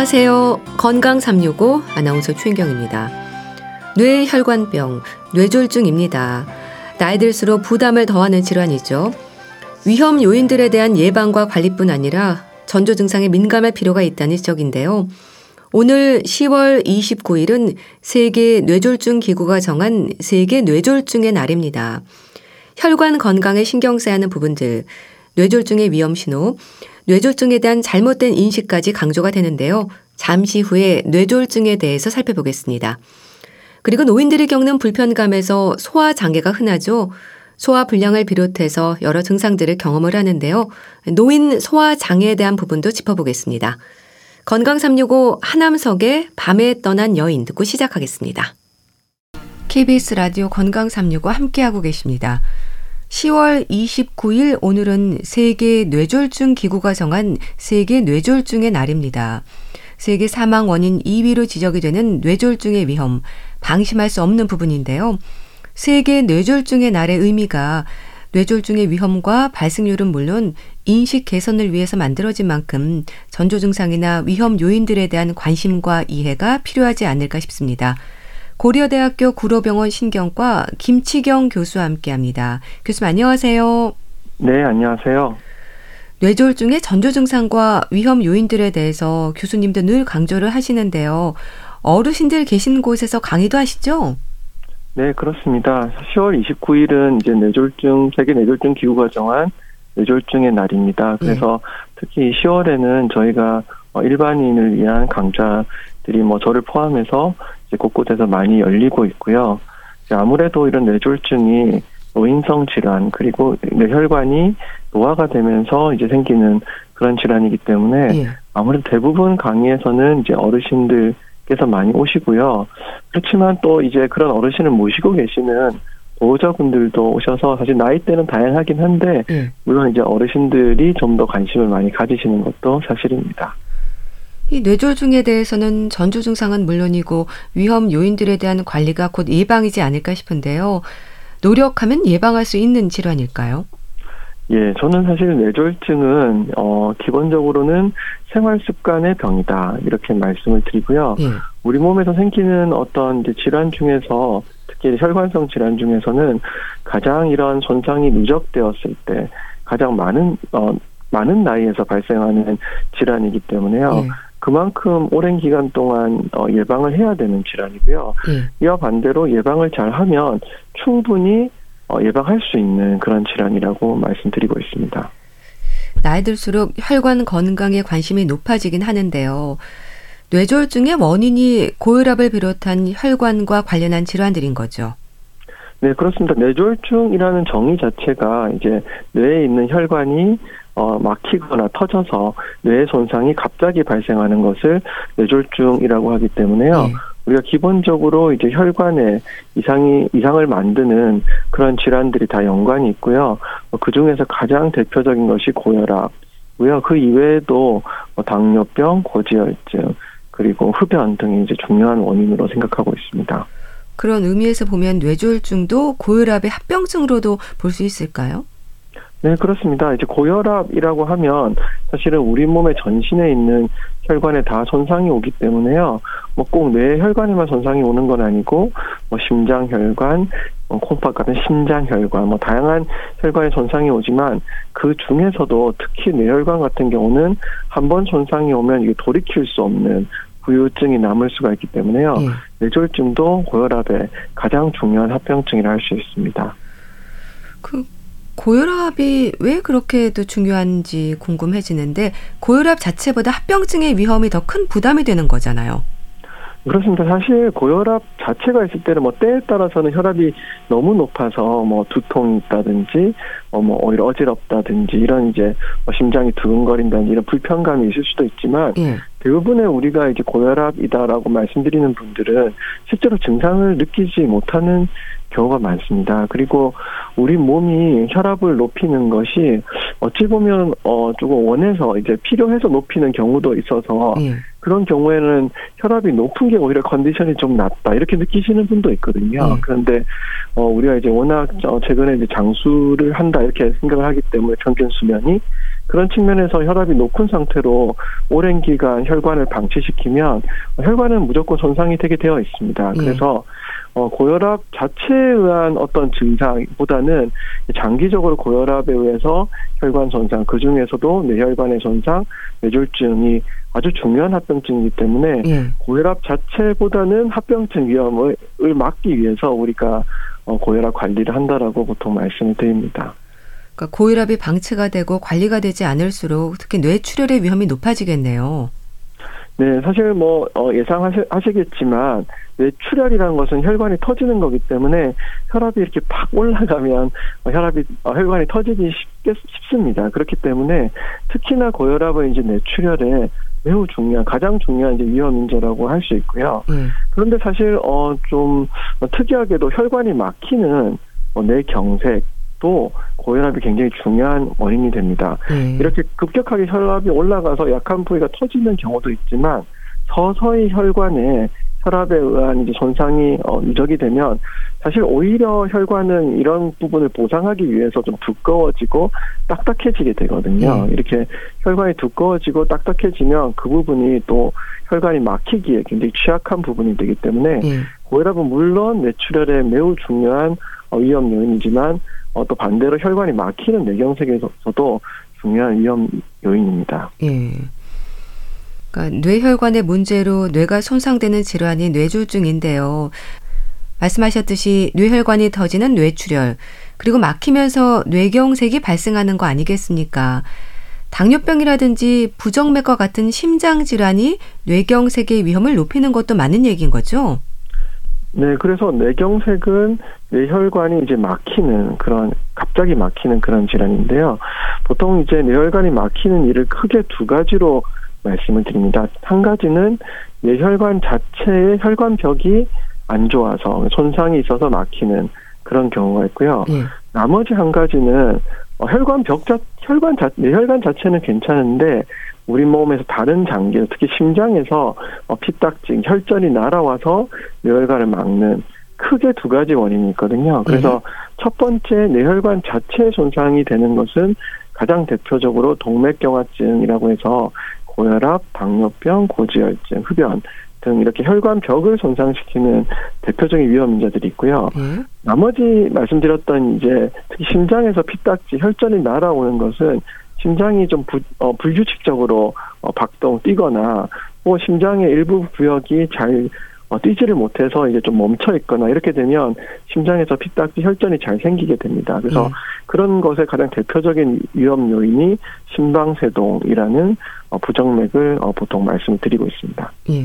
안녕하세요. 건강365 아나운서 최인경입니다. 뇌혈관병, 뇌졸중입니다. 나이 들수록 부담을 더하는 질환이죠. 위험 요인들에 대한 예방과 관리뿐 아니라 전조 증상에 민감할 필요가 있다는 지적인데요. 오늘 10월 29일은 세계 뇌졸중 기구가 정한 세계 뇌졸중의 날입니다. 혈관 건강에 신경 써야 하는 부분들, 뇌졸중의 위험 신호, 뇌졸중에 대한 잘못된 인식까지 강조가 되는데요. 잠시 후에 뇌졸중에 대해서 살펴보겠습니다. 그리고 노인들이 겪는 불편감에서 소화 장애가 흔하죠. 소화 불량을 비롯해서 여러 증상들을 경험을 하는데요. 노인 소화 장애에 대한 부분도 짚어보겠습니다. 건강365 하남석의 밤에 떠난 여인 듣고 시작하겠습니다. KBS 라디오 건강365 함께하고 계십니다. 10월 29일 오늘은 세계 뇌졸중 기구가 정한 세계 뇌졸중의 날입니다. 세계 사망 원인 2위로 지적이 되는 뇌졸중의 위험, 방심할 수 없는 부분인데요. 세계 뇌졸중의 날의 의미가 뇌졸중의 위험과 발생률은 물론 인식 개선을 위해서 만들어진 만큼 전조 증상이나 위험 요인들에 대한 관심과 이해가 필요하지 않을까 싶습니다. 고려대학교 구로병원 신경과 김치경 교수와 함께합니다. 교수님 안녕하세요. 네, 안녕하세요. 뇌졸중의 전조 증상과 위험 요인들에 대해서 교수님도 늘 강조를 하시는데요. 어르신들 계신 곳에서 강의도 하시죠? 네, 그렇습니다. 10월 29일은 이제 뇌졸중, 세계 뇌졸중 기구가 정한 뇌졸중의 날입니다. 그래서 특히 10월에는 저희가 일반인을 위한 강좌들이 저를 포함해서 이제 곳곳에서 많이 열리고 있고요. 이제 아무래도 이런 뇌졸중이 노인성 질환, 그리고 뇌혈관이 노화가 되면서 이제 생기는 그런 질환이기 때문에 아무래도 대부분 강의에서는 이제 어르신들 께서 많이 오시고요. 그렇지만 또 이제 그런 어르신을 모시고 계시는 보호자분들도 오셔서 사실 나이대는 다양하긴 한데 물론 이제 어르신들이 좀 더 관심을 많이 가지시는 것도 사실입니다. 이 뇌졸중에 대해서는 전조 증상은 물론이고 위험 요인들에 대한 관리가 곧 예방이지 않을까 싶은데요. 노력하면 예방할 수 있는 질환일까요? 예, 저는 사실 뇌졸중은 기본적으로는 생활습관의 병이다 이렇게 말씀을 드리고요. 우리 몸에서 생기는 어떤 이제 질환 중에서 특히 혈관성 질환 중에서는 가장 이런 손상이 누적되었을 때 가장 많은 나이에서 발생하는 질환이기 때문에요. 그만큼 오랜 기간 동안 예방을 해야 되는 질환이고요. 이와 반대로 예방을 잘하면 충분히 예방할 수 있는 그런 질환이라고 말씀드리고 있습니다. 나이 들수록 혈관 건강에 관심이 높아지긴 하는데요. 뇌졸중의 원인이 고혈압을 비롯한 혈관과 관련한 질환들인 거죠. 네, 그렇습니다. 뇌졸중이라는 정의 자체가 이제 뇌에 있는 혈관이 막히거나 터져서 뇌 손상이 갑자기 발생하는 것을 뇌졸중이라고 하기 때문에요. 우리가 기본적으로 이제 혈관에 이상을 만드는 그런 질환들이 다 연관이 있고요. 그 중에서 가장 대표적인 것이 고혈압고요. 그 이외에도 당뇨병, 고지혈증, 그리고 흡연 등이 이제 중요한 원인으로 생각하고 있습니다. 그런 의미에서 보면 뇌졸중도 고혈압의 합병증으로도 볼 수 있을까요? 네, 그렇습니다. 이제 고혈압이라고 하면 사실은 우리 몸의 전신에 있는 혈관에 다 손상이 오기 때문에요. 꼭 뇌 혈관에만 손상이 오는 건 아니고 심장 혈관, 콩팥 같은 심장 혈관, 다양한 혈관에 손상이 오지만 그 중에서도 특히 뇌 혈관 같은 경우는 한 번 손상이 오면 이게 돌이킬 수 없는 부유증이 남을 수가 있기 때문에요. 뇌졸중도 고혈압의 가장 중요한 합병증이라 할 수 있습니다. 고혈압이 왜 그렇게도 중요한지 궁금해지는데 고혈압 자체보다 합병증의 위험이 더 큰 부담이 되는 거잖아요. 그렇습니다. 사실 고혈압 자체가 있을 때는 때에 따라서는 혈압이 너무 높아서 두통이 있다든지 오히려 어지럽다든지 이런 이제 심장이 두근거린다든지 이런 불편감이 있을 수도 있지만 대부분의 우리가 이제 고혈압이다라고 말씀드리는 분들은 실제로 증상을 느끼지 못하는 경우가 많습니다. 그리고 우리 몸이 혈압을 높이는 것이 어찌 보면 조금 원해서 이제 필요해서 높이는 경우도 있어서 그런 경우에는 혈압이 높은 게 오히려 컨디션이 좀 낮다 이렇게 느끼시는 분도 있거든요. 그런데 우리가 이제 워낙 최근에 이제 장수를 한다 이렇게 생각을 하기 때문에 평균 수면이 그런 측면에서 혈압이 높은 상태로 오랜 기간 혈관을 방치시키면 혈관은 무조건 손상이 되게 되어 있습니다. 그래서 고혈압 자체에 의한 어떤 증상보다는 장기적으로 고혈압에 의해서 혈관 손상, 그중에서도 뇌혈관의 손상, 뇌졸중이 아주 중요한 합병증이기 때문에 고혈압 자체보다는 합병증 위험을 막기 위해서 우리가 고혈압 관리를 한다라고 보통 말씀을 드립니다. 그러니까 고혈압이 방치가 되고 관리가 되지 않을수록 특히 뇌출혈의 위험이 높아지겠네요. 네, 사실 예상하시겠지만 뇌출혈이라는 것은 혈관이 터지는 거기 때문에 혈압이 이렇게 팍 올라가면 혈관이 터지기 쉽습니다. 그렇기 때문에 특히나 고혈압은 이제 뇌출혈에 매우 중요한, 가장 중요한 이제 위험 인자라고 할 수 있고요. 그런데 사실 좀 특이하게도 혈관이 막히는 뇌경색 또 고혈압이 굉장히 중요한 원인이 됩니다. 이렇게 급격하게 혈압이 올라가서 약한 부위가 터지는 경우도 있지만 서서히 혈관에 혈압에 의한 이제 손상이 누적이 되면 사실 오히려 혈관은 이런 부분을 보상하기 위해서 좀 두꺼워지고 딱딱해지게 되거든요. 이렇게 혈관이 두꺼워지고 딱딱해지면 그 부분이 또 혈관이 막히기에 굉장히 취약한 부분이 되기 때문에 고혈압은 물론 뇌출혈에 매우 중요한 위험 요인이지만 또 반대로 혈관이 막히는 뇌경색에서도 중요한 위험 요인입니다. 예. 그러니까 뇌혈관의 문제로 뇌가 손상되는 질환이 뇌졸중인데요. 말씀하셨듯이 뇌혈관이 터지는 뇌출혈, 그리고 막히면서 뇌경색이 발생하는 거 아니겠습니까? 당뇨병이라든지 부정맥과 같은 심장 질환이 뇌경색의 위험을 높이는 것도 맞는 얘기인 거죠? 네, 그래서 뇌경색은 뇌혈관이 이제 막히는 그런, 갑자기 막히는 그런 질환인데요. 보통 이제 뇌혈관이 막히는 일을 크게 두 가지로 말씀을 드립니다. 한 가지는 뇌혈관 자체의 혈관벽이 안 좋아서 손상이 있어서 막히는 그런 경우가 있고요. 나머지 한 가지는 뇌혈관 자체는 괜찮은데 우리 몸에서 다른 장기, 특히 심장에서 피딱지, 혈전이 날아와서 뇌혈관을 막는 크게 두 가지 원인이 있거든요. 그래서 첫 번째 뇌혈관 자체의 손상이 되는 것은 가장 대표적으로 동맥경화증이라고 해서 고혈압, 당뇨병, 고지혈증, 흡연 등 이렇게 혈관 벽을 손상시키는 대표적인 위험 인자들이 있고요. 나머지 말씀드렸던 이제 특히 심장에서 피딱지, 혈전이 날아오는 것은 심장이 좀 불규칙적으로 뛰거나 또 심장의 일부 구역이 잘 뛰지를 못해서 이제 좀 멈춰 있거나 이렇게 되면 심장에서 피딱지, 혈전이 잘 생기게 됩니다. 그래서 그런 것의 가장 대표적인 위험 요인이 심방세동이라는 부정맥을 보통 말씀드리고 있습니다. 예.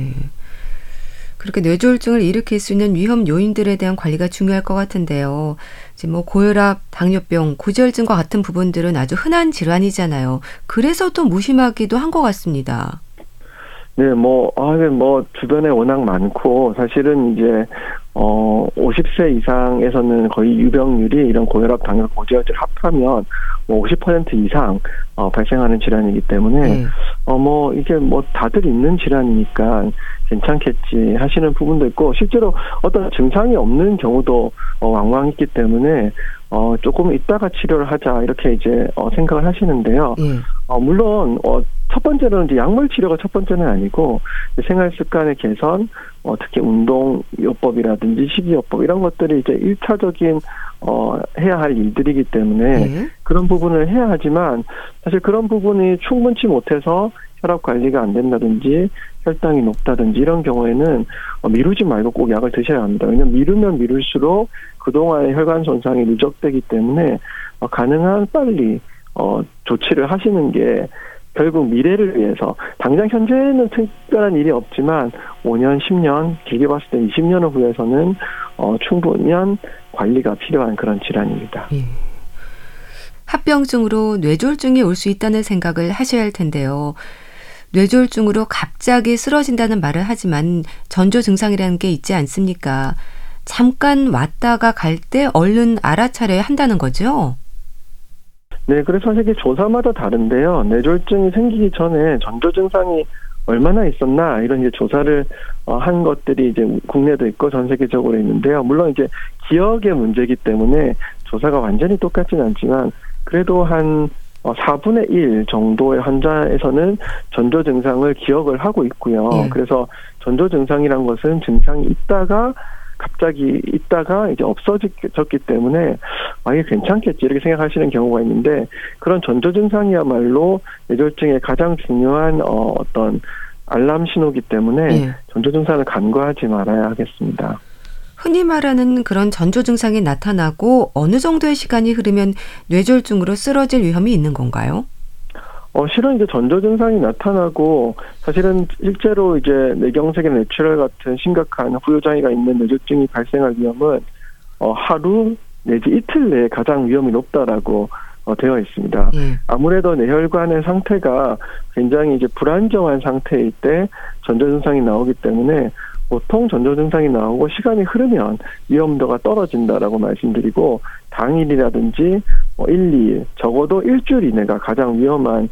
그렇게 뇌졸중을 일으킬 수 있는 위험 요인들에 대한 관리가 중요할 것 같은데요. 이제 고혈압, 당뇨병, 고지혈증과 같은 부분들은 아주 흔한 질환이잖아요. 그래서 또 무심하기도 한 것 같습니다. 네, 주변에 워낙 많고, 사실은 이제, 50세 이상에서는 거의 유병률이 이런 고혈압, 당뇨, 고지혈증 합하면 50% 이상, 발생하는 질환이기 때문에, 이게 다들 있는 질환이니까 괜찮겠지 하시는 부분도 있고, 실제로 어떤 증상이 없는 경우도, 왕왕 있기 때문에, 조금 있다가 치료를 하자, 이렇게 이제, 생각을 하시는데요. 물론, 첫 번째로는 이제 약물 치료가 첫 번째는 아니고 생활 습관의 개선, 특히 운동 요법이라든지 식이요법 이런 것들이 이제 1차적인 해야 할 일들이기 때문에 그런 부분을 해야 하지만 사실 그런 부분이 충분치 못해서 혈압 관리가 안 된다든지 혈당이 높다든지 이런 경우에는 미루지 말고 꼭 약을 드셔야 합니다. 왜냐하면 미루면 미룰수록 그동안의 혈관 손상이 누적되기 때문에 가능한 빨리 조치를 하시는 게 결국 미래를 위해서 당장 현재는 특별한 일이 없지만 5년, 10년, 길게 봤을 때 20년 후에서는 충분한 관리가 필요한 그런 질환입니다. 합병증으로 뇌졸중이 올 수 있다는 생각을 하셔야 할 텐데요. 뇌졸중으로 갑자기 쓰러진다는 말을 하지만 전조 증상이라는 게 있지 않습니까? 잠깐 왔다가 갈 때 얼른 알아차려야 한다는 거죠? 네, 그래서 사실 이게 조사마다 다른데요. 뇌졸중이 생기기 전에 전조 증상이 얼마나 있었나 이런 이제 조사를 한 것들이 이제 국내도 있고 전 세계적으로 있는데요. 물론 이제 기억의 문제이기 때문에 조사가 완전히 똑같진 않지만 그래도 한 4분의 1 정도의 환자에서는 전조 증상을 기억을 하고 있고요. 예. 그래서 전조 증상이란 것은 증상이 있다가 갑자기 있다가 이제 없어졌기 때문에 이게 괜찮겠지 이렇게 생각하시는 경우가 있는데, 그런 전조 증상이야말로 뇌졸중의 가장 중요한 어떤 알람 신호기 때문에 예. 전조 증상을 간과하지 말아야 하겠습니다. 흔히 말하는 그런 전조 증상이 나타나고 어느 정도의 시간이 흐르면 뇌졸중으로 쓰러질 위험이 있는 건가요? 실은 이제 전조 증상이 나타나고 사실은 실제로 이제 뇌경색이나 뇌출혈 같은 심각한 후유장애가 있는 뇌졸중이 발생할 위험은 하루 내지 이틀 내에 가장 위험이 높다라고 되어 있습니다. 아무래도 뇌혈관의 상태가 굉장히 이제 불안정한 상태일 때 전조 증상이 나오기 때문에 보통 전조 증상이 나오고 시간이 흐르면 위험도가 떨어진다라고 말씀드리고, 당일이라든지 1, 2일, 적어도 일주일 이내가 가장 위험한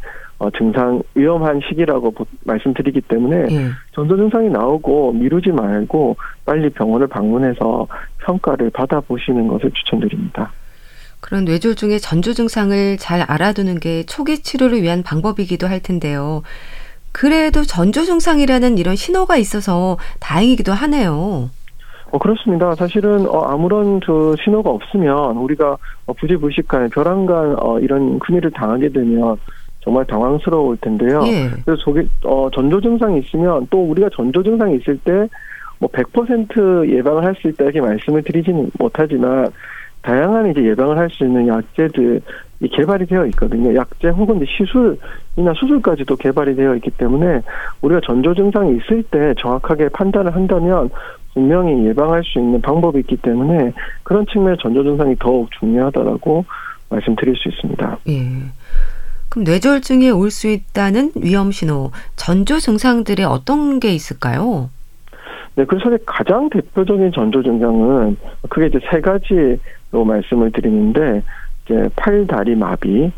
위험한 시기라고 말씀드리기 때문에 전조 증상이 나오고 미루지 말고 빨리 병원을 방문해서 평가를 받아보시는 것을 추천드립니다. 그런 뇌졸중의 전조 증상을 잘 알아두는 게 초기 치료를 위한 방법이기도 할 텐데요. 그래도 전조 증상이라는 이런 신호가 있어서 다행이기도 하네요. 그렇습니다. 사실은 아무런 그 신호가 없으면 우리가 부지불식간에 벼랑간 이런 큰일을 당하게 되면 정말 당황스러울 텐데요. 예. 그래서 전조 증상이 있으면 또 우리가 전조 증상이 있을 때 뭐 100% 예방을 할 수 있다 이렇게 말씀을 드리지는 못하지만 다양한 이제 예방을 할 수 있는 약제들이 개발이 되어 있거든요. 약제 혹은 시술이나 수술까지도 개발이 되어 있기 때문에 우리가 전조 증상이 있을 때 정확하게 판단을 한다면 분명히 예방할 수 있는 방법이 있기 때문에 그런 측면에서 전조 증상이 더욱 중요하다라고 말씀드릴 수 있습니다. 예. 그럼 뇌졸중에 올 수 있다는 위험 신호, 전조 증상들의 어떤 게 있을까요? 네, 그래서 가장 대표적인 전조 증상은 크게 이제 3가지로 말씀을 드리는데, 이제 팔다리 마비,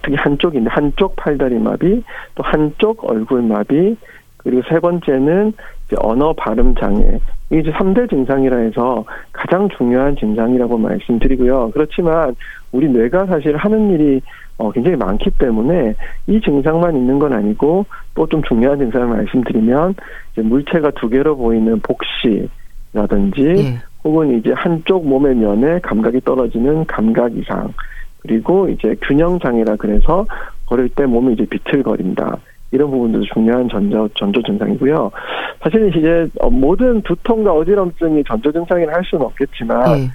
특히 한쪽인데 한쪽 팔다리 마비, 또 한쪽 얼굴 마비, 그리고 3번째는 이제 언어 발음 장애. 이게 이제 3대 증상이라 해서 가장 중요한 증상이라고 말씀드리고요. 그렇지만 우리 뇌가 사실 하는 일이 굉장히 많기 때문에 이 증상만 있는 건 아니고, 또 좀 중요한 증상을 말씀드리면 이제 물체가 2개로 보이는 복시라든지 혹은 이제 한쪽 몸의 면에 감각이 떨어지는 감각 이상, 그리고 이제 균형 장애라 그래서 걸을 때 몸이 이제 비틀거린다. 이런 부분도 중요한 전조 증상이고요. 사실 이제 모든 두통과 어지럼증이 전조 증상이라 할 수는 없겠지만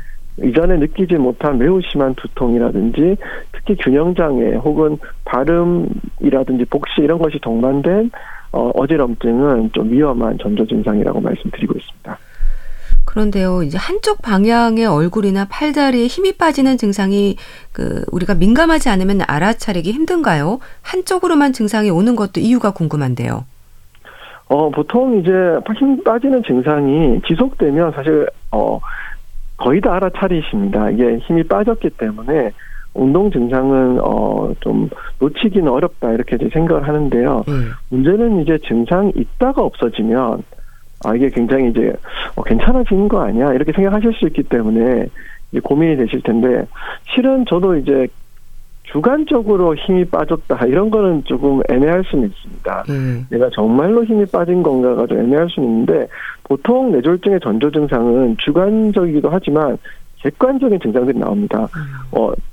이전에 느끼지 못한 매우 심한 두통이라든지 특히 균형장애 혹은 발음이라든지 복시 이런 것이 동반된 어지럼증은 좀 위험한 전조 증상이라고 말씀드리고 있습니다. 그런데요, 이제 한쪽 방향의 얼굴이나 팔다리에 힘이 빠지는 증상이 우리가 민감하지 않으면 알아차리기 힘든가요? 한쪽으로만 증상이 오는 것도 이유가 궁금한데요. 보통 이제 힘 빠지는 증상이 지속되면 사실 거의 다 알아차리십니다. 이게 힘이 빠졌기 때문에 운동 증상은 좀 놓치기는 어렵다 이렇게 이제 생각을 하는데요. 문제는 이제 증상이 있다가 없어지면 이게 굉장히 이제 괜찮아지는 거 아니야 이렇게 생각하실 수 있기 때문에 이제 고민이 되실 텐데, 실은 저도 이제 주관적으로 힘이 빠졌다 이런 거는 조금 애매할 수는 있습니다. 내가 정말로 힘이 빠진 건가가 좀 애매할 수는 있는데, 보통 뇌졸중의 전조 증상은 주관적이기도 하지만 객관적인 증상들이 나옵니다.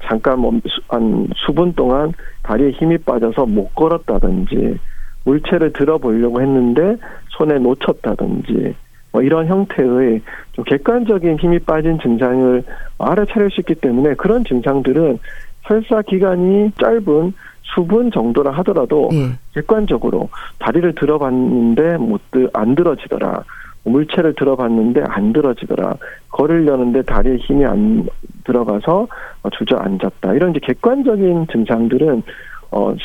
잠깐 한 수분 동안 다리에 힘이 빠져서 못 걸었다든지, 물체를 들어보려고 했는데 손에 놓쳤다든지 이런 형태의 좀 객관적인 힘이 빠진 증상을 알아차릴 수 있기 때문에 그런 증상들은 설사 기간이 짧은 수분 정도라 하더라도 객관적으로 다리를 들어봤는데 안 들어지더라, 물체를 들어봤는데 안 들어지더라, 걸으려는데 다리에 힘이 안 들어가서 주저앉았다, 이런 이제 객관적인 증상들은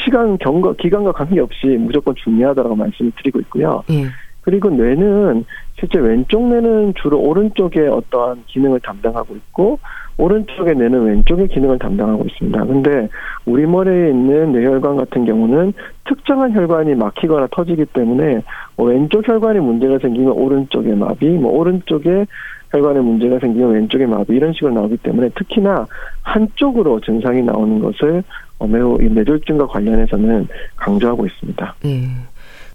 시간, 경과, 기간과 관계없이 무조건 중요하다라고 말씀을 드리고 있고요. 그리고 뇌는 실제 왼쪽 뇌는 주로 오른쪽에 어떠한 기능을 담당하고 있고 오른쪽의 뇌는 왼쪽의 기능을 담당하고 있습니다. 근데 우리 머리에 있는 뇌혈관 같은 경우는 특정한 혈관이 막히거나 터지기 때문에 왼쪽 혈관에 문제가 생기면 오른쪽의 마비, 오른쪽에 혈관에 문제가 생기면 왼쪽의 마비 이런 식으로 나오기 때문에 특히나 한쪽으로 증상이 나오는 것을 매우 이 뇌졸중과 관련해서는 강조하고 있습니다.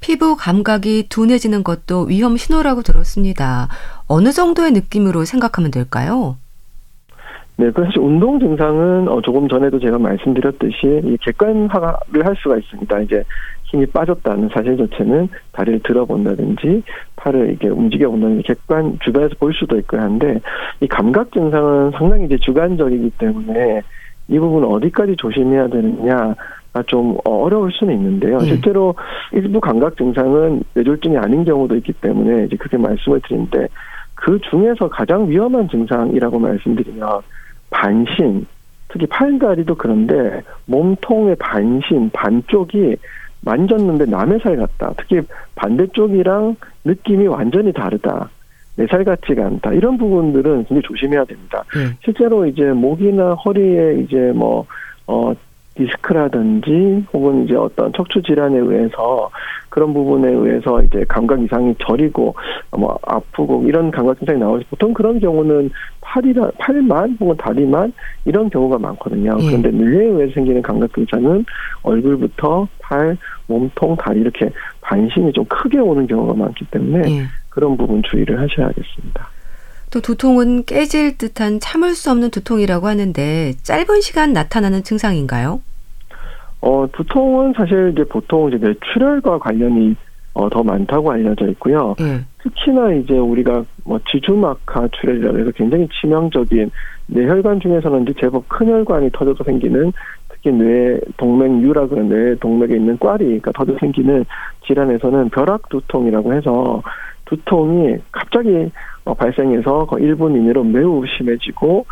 피부 감각이 둔해지는 것도 위험 신호라고 들었습니다. 어느 정도의 느낌으로 생각하면 될까요? 네, 그래서 운동 증상은 조금 전에도 제가 말씀드렸듯이 이 객관화를 할 수가 있습니다. 이제 힘이 빠졌다는 사실 자체는 다리를 들어본다든지 팔을 이렇게 움직여 본다든지 객관 주변에서 볼 수도 있고 한데 이 감각 증상은 상당히 이제 주관적이기 때문에 이 부분 어디까지 조심해야 되느냐? 좀 어려울 수는 있는데요. 실제로 일부 감각 증상은 뇌졸중이 아닌 경우도 있기 때문에 이제 그렇게 말씀을 드리는데 그 중에서 가장 위험한 증상이라고 말씀드리면 반신, 특히 팔다리도 그런데 몸통의 반신, 반쪽이 만졌는데 남의 살 같다. 특히 반대쪽이랑 느낌이 완전히 다르다. 내 살 같지가 않다. 이런 부분들은 굉장히 조심해야 됩니다. 실제로 이제 목이나 허리에 이제 디스크라든지 혹은 이제 어떤 척추 질환에 의해서 그런 부분에 의해서 이제 감각 이상이 저리고 아프고 이런 감각 증상이 나오죠. 보통 그런 경우는 팔만 혹은 다리만 이런 경우가 많거든요. 그런데 뇌에 의해서 생기는 감각 증상은 얼굴부터 팔, 몸통, 다리 이렇게 반신이 좀 크게 오는 경우가 많기 때문에 그런 부분 주의를 하셔야겠습니다. 또 두통은 깨질 듯한 참을 수 없는 두통이라고 하는데 짧은 시간 나타나는 증상인가요? 두통은 사실 이제 보통 이제 뇌출혈과 관련이 더 많다고 알려져 있고요. 특히나 이제 우리가 지주막하 출혈이라고 해서 굉장히 치명적인 뇌혈관 중에서는 이제 제법 큰 혈관이 터져서 생기는 특히 뇌 동맥류라 그런 뇌 동맥에 있는 꽈리가 터져 생기는 질환에서는 벼락 두통이라고 해서 두통이 갑자기 발생해서 1분 이내로 매우 심해지고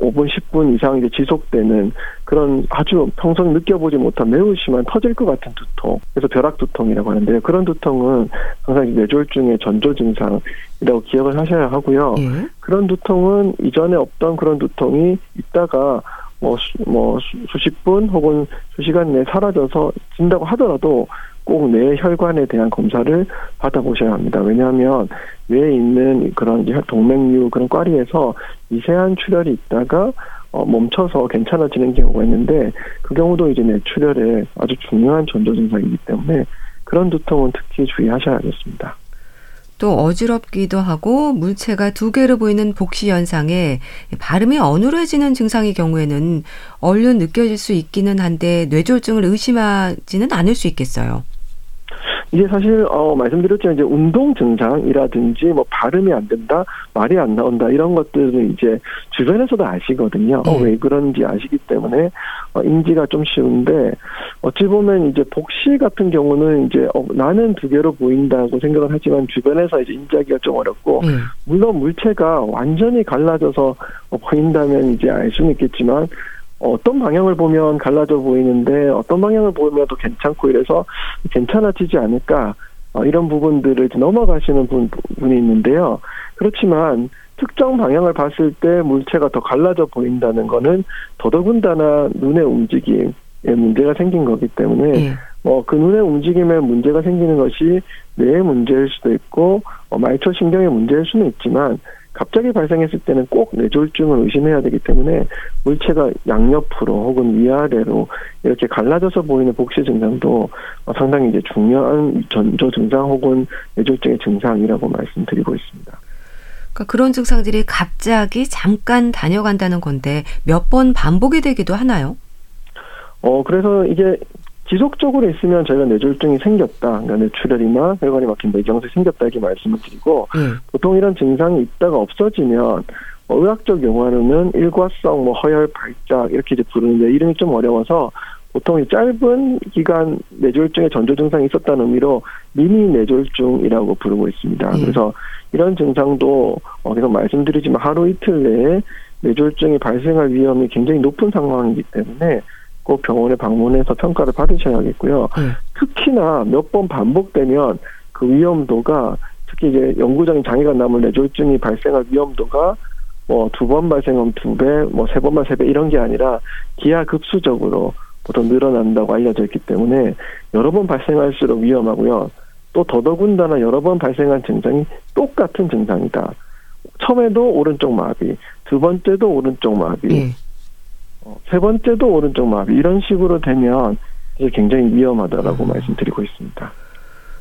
5분, 10분 이상 이제 지속되는 그런 아주 평소에 느껴보지 못한 매우 심한 터질 것 같은 두통. 그래서 벼락 두통이라고 하는데요. 그런 두통은 항상 뇌졸중의 전조 증상이라고 기억을 하셔야 하고요. 그런 두통은 이전에 없던 그런 두통이 있다가 수십 분 혹은 수시간 내에 사라져서 진다고 하더라도 꼭 뇌혈관에 대한 검사를 받아보셔야 합니다. 왜냐하면 뇌에 있는 그런 동맥류 그런 꽈리에서 미세한 출혈이 있다가 멈춰서 괜찮아지는 경우가 있는데 그 경우도 이제 뇌출혈의 아주 중요한 전조 증상이기 때문에 그런 두통은 특히 주의하셔야겠습니다. 또 어지럽기도 하고 물체가 두 개로 보이는 복시 현상에 발음이 어눌해지는 증상의 경우에는 얼른 느껴질 수 있기는 한데 뇌졸중을 의심하지는 않을 수 있겠어요. 이게 사실 말씀드렸지만 이제 운동 증상이라든지 발음이 안 된다, 말이 안 나온다 이런 것들은 이제 주변에서도 아시거든요. 왜 그런지 아시기 때문에 인지가 좀 쉬운데 어찌 보면 이제 복시 같은 경우는 이제 나는 두 개로 보인다고 생각을 하지만 주변에서 이제 인지하기가 좀 어렵고 물론 물체가 완전히 갈라져서 보인다면 이제 알 수는 있겠지만. 어떤 방향을 보면 갈라져 보이는데 어떤 방향을 보면 또 괜찮고 이래서 괜찮아지지 않을까 이런 부분들을 넘어가시는 분이 있는데요. 그렇지만 특정 방향을 봤을 때 물체가 더 갈라져 보인다는 거는 더더군다나 눈의 움직임에 문제가 생긴 거기 때문에 그 눈의 움직임에 문제가 생기는 것이 뇌의 문제일 수도 있고 말초 신경의 문제일 수는 있지만 갑자기 발생했을 때는 꼭 뇌졸중을 의심해야 되기 때문에 물체가 양옆으로 혹은 위아래로 이렇게 갈라져서 보이는 복시 증상도 상당히 이제 중요한 전조 증상 혹은 뇌졸중의 증상이라고 말씀드리고 있습니다. 그러니까 그런 증상들이 갑자기 잠깐 다녀간다는 건데 몇 번 반복이 되기도 하나요? 그래서 이게 지속적으로 있으면 저희가 뇌졸중이 생겼다. 그러니까 뇌출혈이나 혈관이 막힌 뇌경색이 생겼다 이렇게 말씀을 드리고 보통 이런 증상이 있다가 없어지면 의학적 용어로는 일과성, 허혈, 발작 이렇게 이제 부르는데 이름이 좀 어려워서 보통 짧은 기간 뇌졸중의 전조 증상이 있었다는 의미로 미니 뇌졸중이라고 부르고 있습니다. 그래서 이런 증상도 계속 말씀드리지만 하루 이틀 내에 뇌졸중이 발생할 위험이 굉장히 높은 상황이기 때문에 꼭 병원에 방문해서 평가를 받으셔야겠고요. 특히나 몇 번 반복되면 그 위험도가 특히 이제 영구적인 장기간 남은 뇌졸중이 발생할 위험도가 뭐 2번 발생하면 2배, 뭐 3번 발생하면 3배 이런 게 아니라 기하급수적으로 보통 늘어난다고 알려져 있기 때문에 여러 번 발생할수록 위험하고요. 또 더더군다나 여러 번 발생한 증상이 똑같은 증상이다. 처음에도 오른쪽 마비, 두 번째도 오른쪽 마비, 세 번째도 오른쪽 마비 이런 식으로 되면 이제 굉장히 위험하다라고 말씀드리고 있습니다.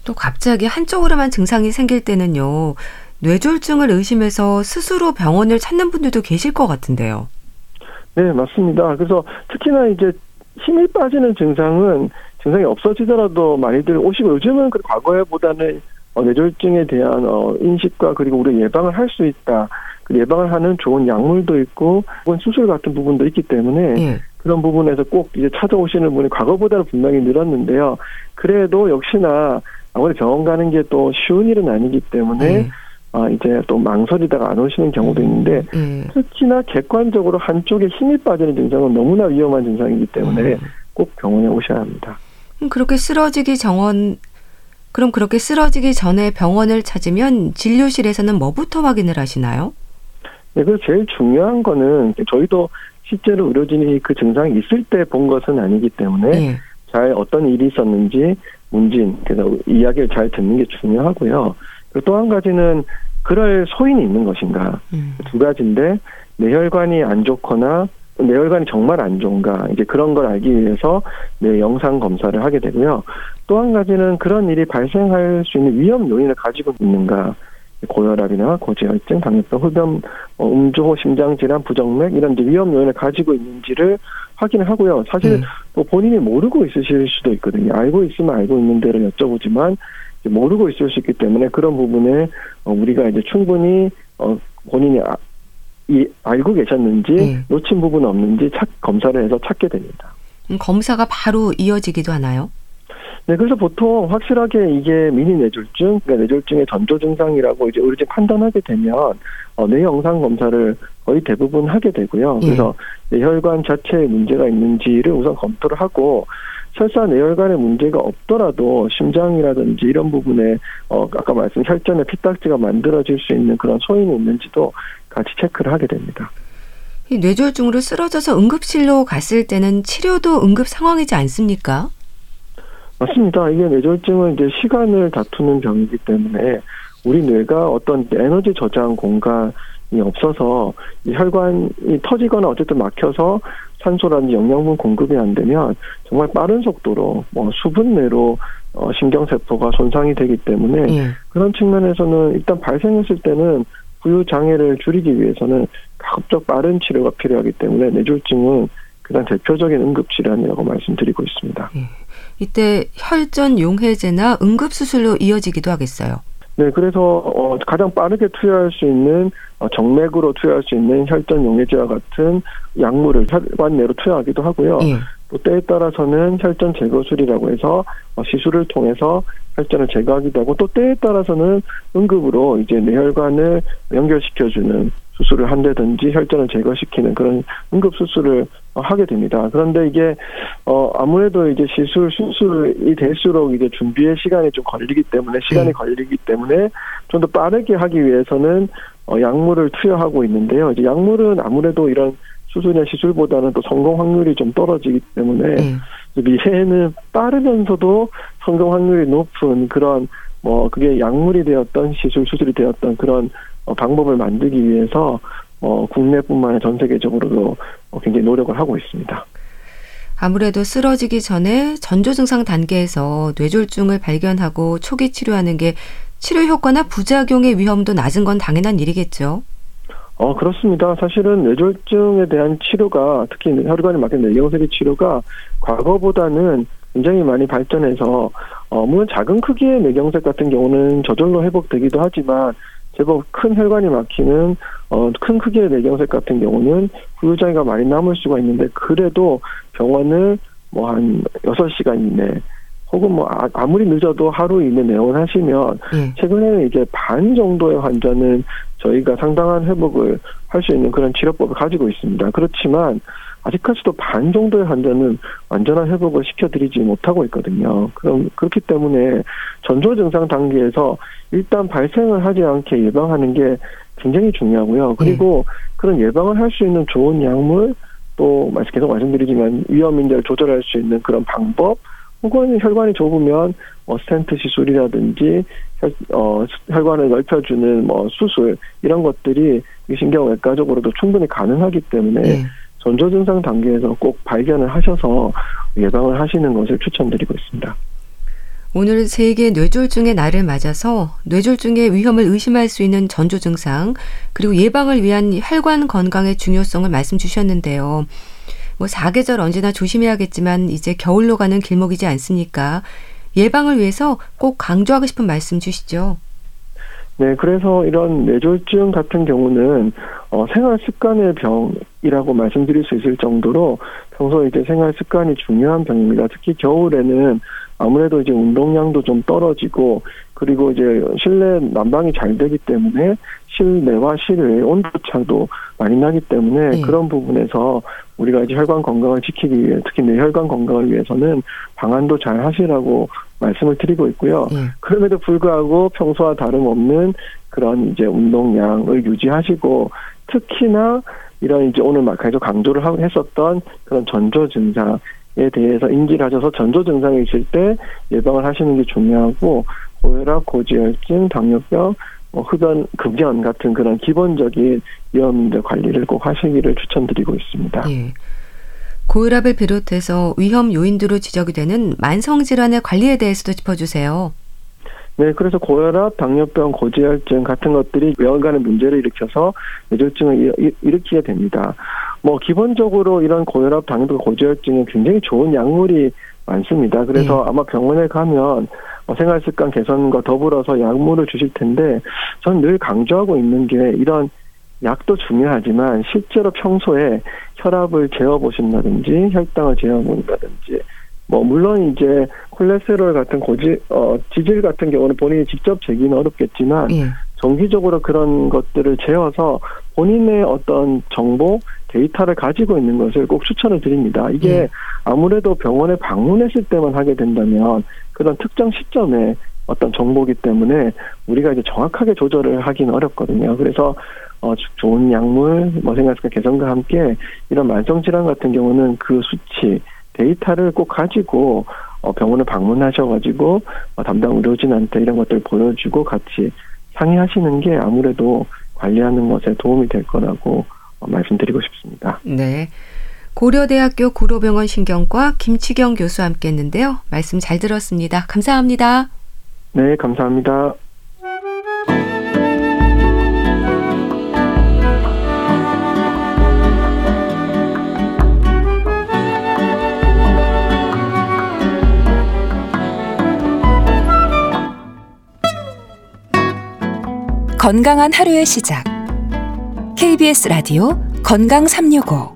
또 갑자기 한쪽으로만 증상이 생길 때는요. 뇌졸중을 의심해서 스스로 병원을 찾는 분들도 계실 것 같은데요. 네, 맞습니다. 그래서 특히나 이제 힘이 빠지는 증상은 증상이 없어지더라도 많이들 오시고 요즘은 과거보다는 뇌졸중에 대한 인식과 그리고 우리 예방을 할 수 있다. 그 예방을 하는 좋은 약물도 있고 혹은 수술 같은 부분도 있기 때문에 그런 부분에서 꼭 이제 찾아오시는 분이 과거보다는 분명히 늘었는데요. 그래도 역시나 아무래도 병원 가는 게 또 쉬운 일은 아니기 때문에 이제 또 망설이다가 안 오시는 경우도 있는데 특히나 객관적으로 한쪽에 힘이 빠지는 증상은 너무나 위험한 증상이기 때문에 꼭 병원에 오셔야 합니다. 그렇게 쓰러지기 전에 병원을 찾으면 진료실에서는 뭐부터 확인을 하시나요? 네, 그래서 제일 중요한 거는 저희도 실제로 의료진이 그 증상이 있을 때 본 것은 아니기 때문에 잘 어떤 일이 있었는지 문진, 그래서 이야기를 잘 듣는 게 중요하고요. 그리고 또 한 가지는 그럴 소인이 있는 것인가. 두 가지인데 뇌혈관이 안 좋거나 뇌혈관이 정말 안 좋은가 이제 그런 걸 알기 위해서 뇌영상 검사를 하게 되고요. 또 한 가지는 그런 일이 발생할 수 있는 위험 요인을 가지고 있는가. 고혈압이나 고지혈증, 당뇨병, 흡연, 음주호, 심장질환, 부정맥 이런 위험 요인을 가지고 있는지를 확인을 하고요. 사실 또 본인이 모르고 있으실 수도 있거든요. 알고 있으면 알고 있는 데를 여쭤보지만 모르고 있을 수 있기 때문에 그런 부분에 우리가 이제 충분히 본인이 알고 계셨는지 놓친 부분 없는지 검사를 해서 찾게 됩니다. 검사가 바로 이어지기도 하나요? 네, 그래서 보통 확실하게 이게 미니 뇌졸중, 그러니까 뇌졸중의 전조 증상이라고 이제 의료진 판단하게 되면 뇌영상 검사를 거의 대부분 하게 되고요. 그래서 뇌혈관 자체에 문제가 있는지를 우선 검토를 하고 설사 뇌혈관에 문제가 없더라도 심장이라든지 이런 부분에 아까 말씀 혈전에 피딱지가 만들어질 수 있는 그런 소인이 있는지도 같이 체크를 하게 됩니다. 이 뇌졸중으로 쓰러져서 응급실로 갔을 때는 치료도 응급 상황이지 않습니까? 맞습니다. 이게 뇌졸중은 이제 시간을 다투는 병이기 때문에 우리 뇌가 어떤 에너지 저장 공간이 없어서 이 혈관이 터지거나 어쨌든 막혀서 산소라든지 영양분 공급이 안 되면 정말 빠른 속도로 수분 내로 신경세포가 손상이 되기 때문에 그런 측면에서는 일단 발생했을 때는 부유장애를 줄이기 위해서는 가급적 빠른 치료가 필요하기 때문에 뇌졸중은 그냥 대표적인 응급질환이라고 말씀드리고 있습니다. 이때 혈전 용해제나 응급수술로 이어지기도 하겠어요. 네, 그래서 가장 빠르게 투여할 수 있는 정맥으로 투여할 수 있는 혈전 용해제와 같은 약물을 혈관 내로 투여하기도 하고요. 또 때에 따라서는 혈전 제거술이라고 해서 시술을 통해서 혈전을 제거하기도 하고 또 때에 따라서는 응급으로 이제 뇌혈관을 연결시켜주는 수술을 한다든지 혈전을 제거시키는 그런 응급 수술을 하게 됩니다. 그런데 이게 아무래도 이제 수술이 될수록 이제 준비의 시간이 좀 걸리기 때문에 좀 더 빠르게 하기 위해서는 약물을 투여하고 있는데요. 이제 약물은 아무래도 이런 수술이나 시술보다는 또 성공 확률이 좀 떨어지기 때문에 미래에는 빠르면서도 성공 확률이 높은 그런 그게 약물이 되었던 수술이 되었던 그런 방법을 만들기 위해서 국내뿐만 아니라 전 세계적으로도 굉장히 노력을 하고 있습니다. 아무래도 쓰러지기 전에 전조 증상 단계에서 뇌졸중을 발견하고 초기 치료하는 게 치료 효과나 부작용의 위험도 낮은 건 당연한 일이겠죠. 그렇습니다. 사실은 뇌졸중에 대한 치료가 특히 혈관에 막힌 뇌경색의 치료가 과거보다는 굉장히 많이 발전해서 물론 작은 크기의 뇌경색 같은 경우는 저절로 회복되기도 하지만 제법 큰 혈관이 막히는 큰 크기의 뇌경색 같은 경우는 후유장애가 많이 남을 수가 있는데 그래도 병원을 한 6시간 이내 혹은 아무리 늦어도 하루 이내 내원하시면 최근에는 이제 반 정도의 환자는 저희가 상당한 회복을 할 수 있는 그런 치료법을 가지고 있습니다. 그렇지만 아직까지도 반 정도의 환자는 완전한 회복을 시켜드리지 못하고 있거든요. 그렇기 때문에 전조 증상 단계에서 일단 발생을 하지 않게 예방하는 게 굉장히 중요하고요. 그리고 그런 예방을 할 수 있는 좋은 약물, 또 계속 말씀드리지만 위험 인자를 조절할 수 있는 그런 방법, 혹은 혈관이 좁으면 스텐트 시술이라든지 혈관을 넓혀주는 수술, 이런 것들이 신경외과적으로도 충분히 가능하기 때문에 전조 증상 단계에서 꼭 발견을 하셔서 예방을 하시는 것을 추천드리고 있습니다. 오늘 세계 뇌졸중의 날을 맞아서 뇌졸중의 위험을 의심할 수 있는 전조 증상, 그리고 예방을 위한 혈관 건강의 중요성을 말씀 주셨는데요. 사계절 언제나 조심해야겠지만 이제 겨울로 가는 길목이지 않습니까? 예방을 위해서 꼭 강조하고 싶은 말씀 주시죠. 네, 그래서 이런 뇌졸중 같은 경우는 생활 습관의 병이라고 말씀드릴 수 있을 정도로 평소 이제 생활 습관이 중요한 병입니다. 특히 겨울에는 아무래도 이제 운동량도 좀 떨어지고, 그리고 이제 실내 난방이 잘 되기 때문에 실내와 실외의 온도차도 많이 나기 때문에 그런 부분에서 우리가 이제 혈관 건강을 지키기 위해, 특히 뇌혈관 건강을 위해서는 방안도 잘 하시라고 말씀을 드리고 있고요. 그럼에도 불구하고 평소와 다름없는 그런 이제 운동량을 유지하시고, 특히나 이런 이제 오늘 막 계속 강조를 했었던 그런 전조 증상에 대해서 인지를 하셔서 전조 증상이 있을 때 예방을 하시는 게 중요하고, 고혈압, 고지혈증, 당뇨병, 흡연, 금연 같은 그런 기본적인 위험인자 관리를 꼭 하시기를 추천드리고 있습니다. 예. 고혈압을 비롯해서 위험 요인으로 지적이 되는 만성질환의 관리에 대해서도 짚어주세요. 네, 그래서 고혈압, 당뇨병, 고지혈증 같은 것들이 뇌혈관의 문제를 일으켜서 뇌졸중을 일으키게 됩니다. 기본적으로 이런 고혈압, 당뇨병, 고지혈증은 굉장히 좋은 약물이 많습니다. 그래서 아마 병원에 가면 생활습관 개선과 더불어서 약물을 주실 텐데, 저는 늘 강조하고 있는 게 이런 약도 중요하지만 실제로 평소에 혈압을 재어보신다든지 혈당을 재어본다든지, 물론 이제 콜레스테롤 같은 지질 같은 경우는 본인이 직접 재기는 어렵겠지만 정기적으로 그런 것들을 재어서 본인의 어떤 정보, 데이터를 가지고 있는 것을 꼭 추천을 드립니다. 이게 아무래도 병원에 방문했을 때만 하게 된다면 그런 특정 시점에 어떤 정보이기 때문에 우리가 이제 정확하게 조절을 하기는 어렵거든요. 그래서 좋은 약물, 생활습관 개선과 함께 이런 만성질환 같은 경우는 그 수치, 데이터를 꼭 가지고 병원을 방문하셔가지고 담당 의료진한테 이런 것들을 보여주고 같이 상의하시는 게 아무래도 관리하는 것에 도움이 될 거라고 말씀드리고 싶습니다. 네, 고려대학교 구로병원 신경과 김치경 교수와 함께했는데요. 말씀 잘 들었습니다. 감사합니다. 네, 감사합니다. 건강한 하루의 시작, KBS 라디오 건강365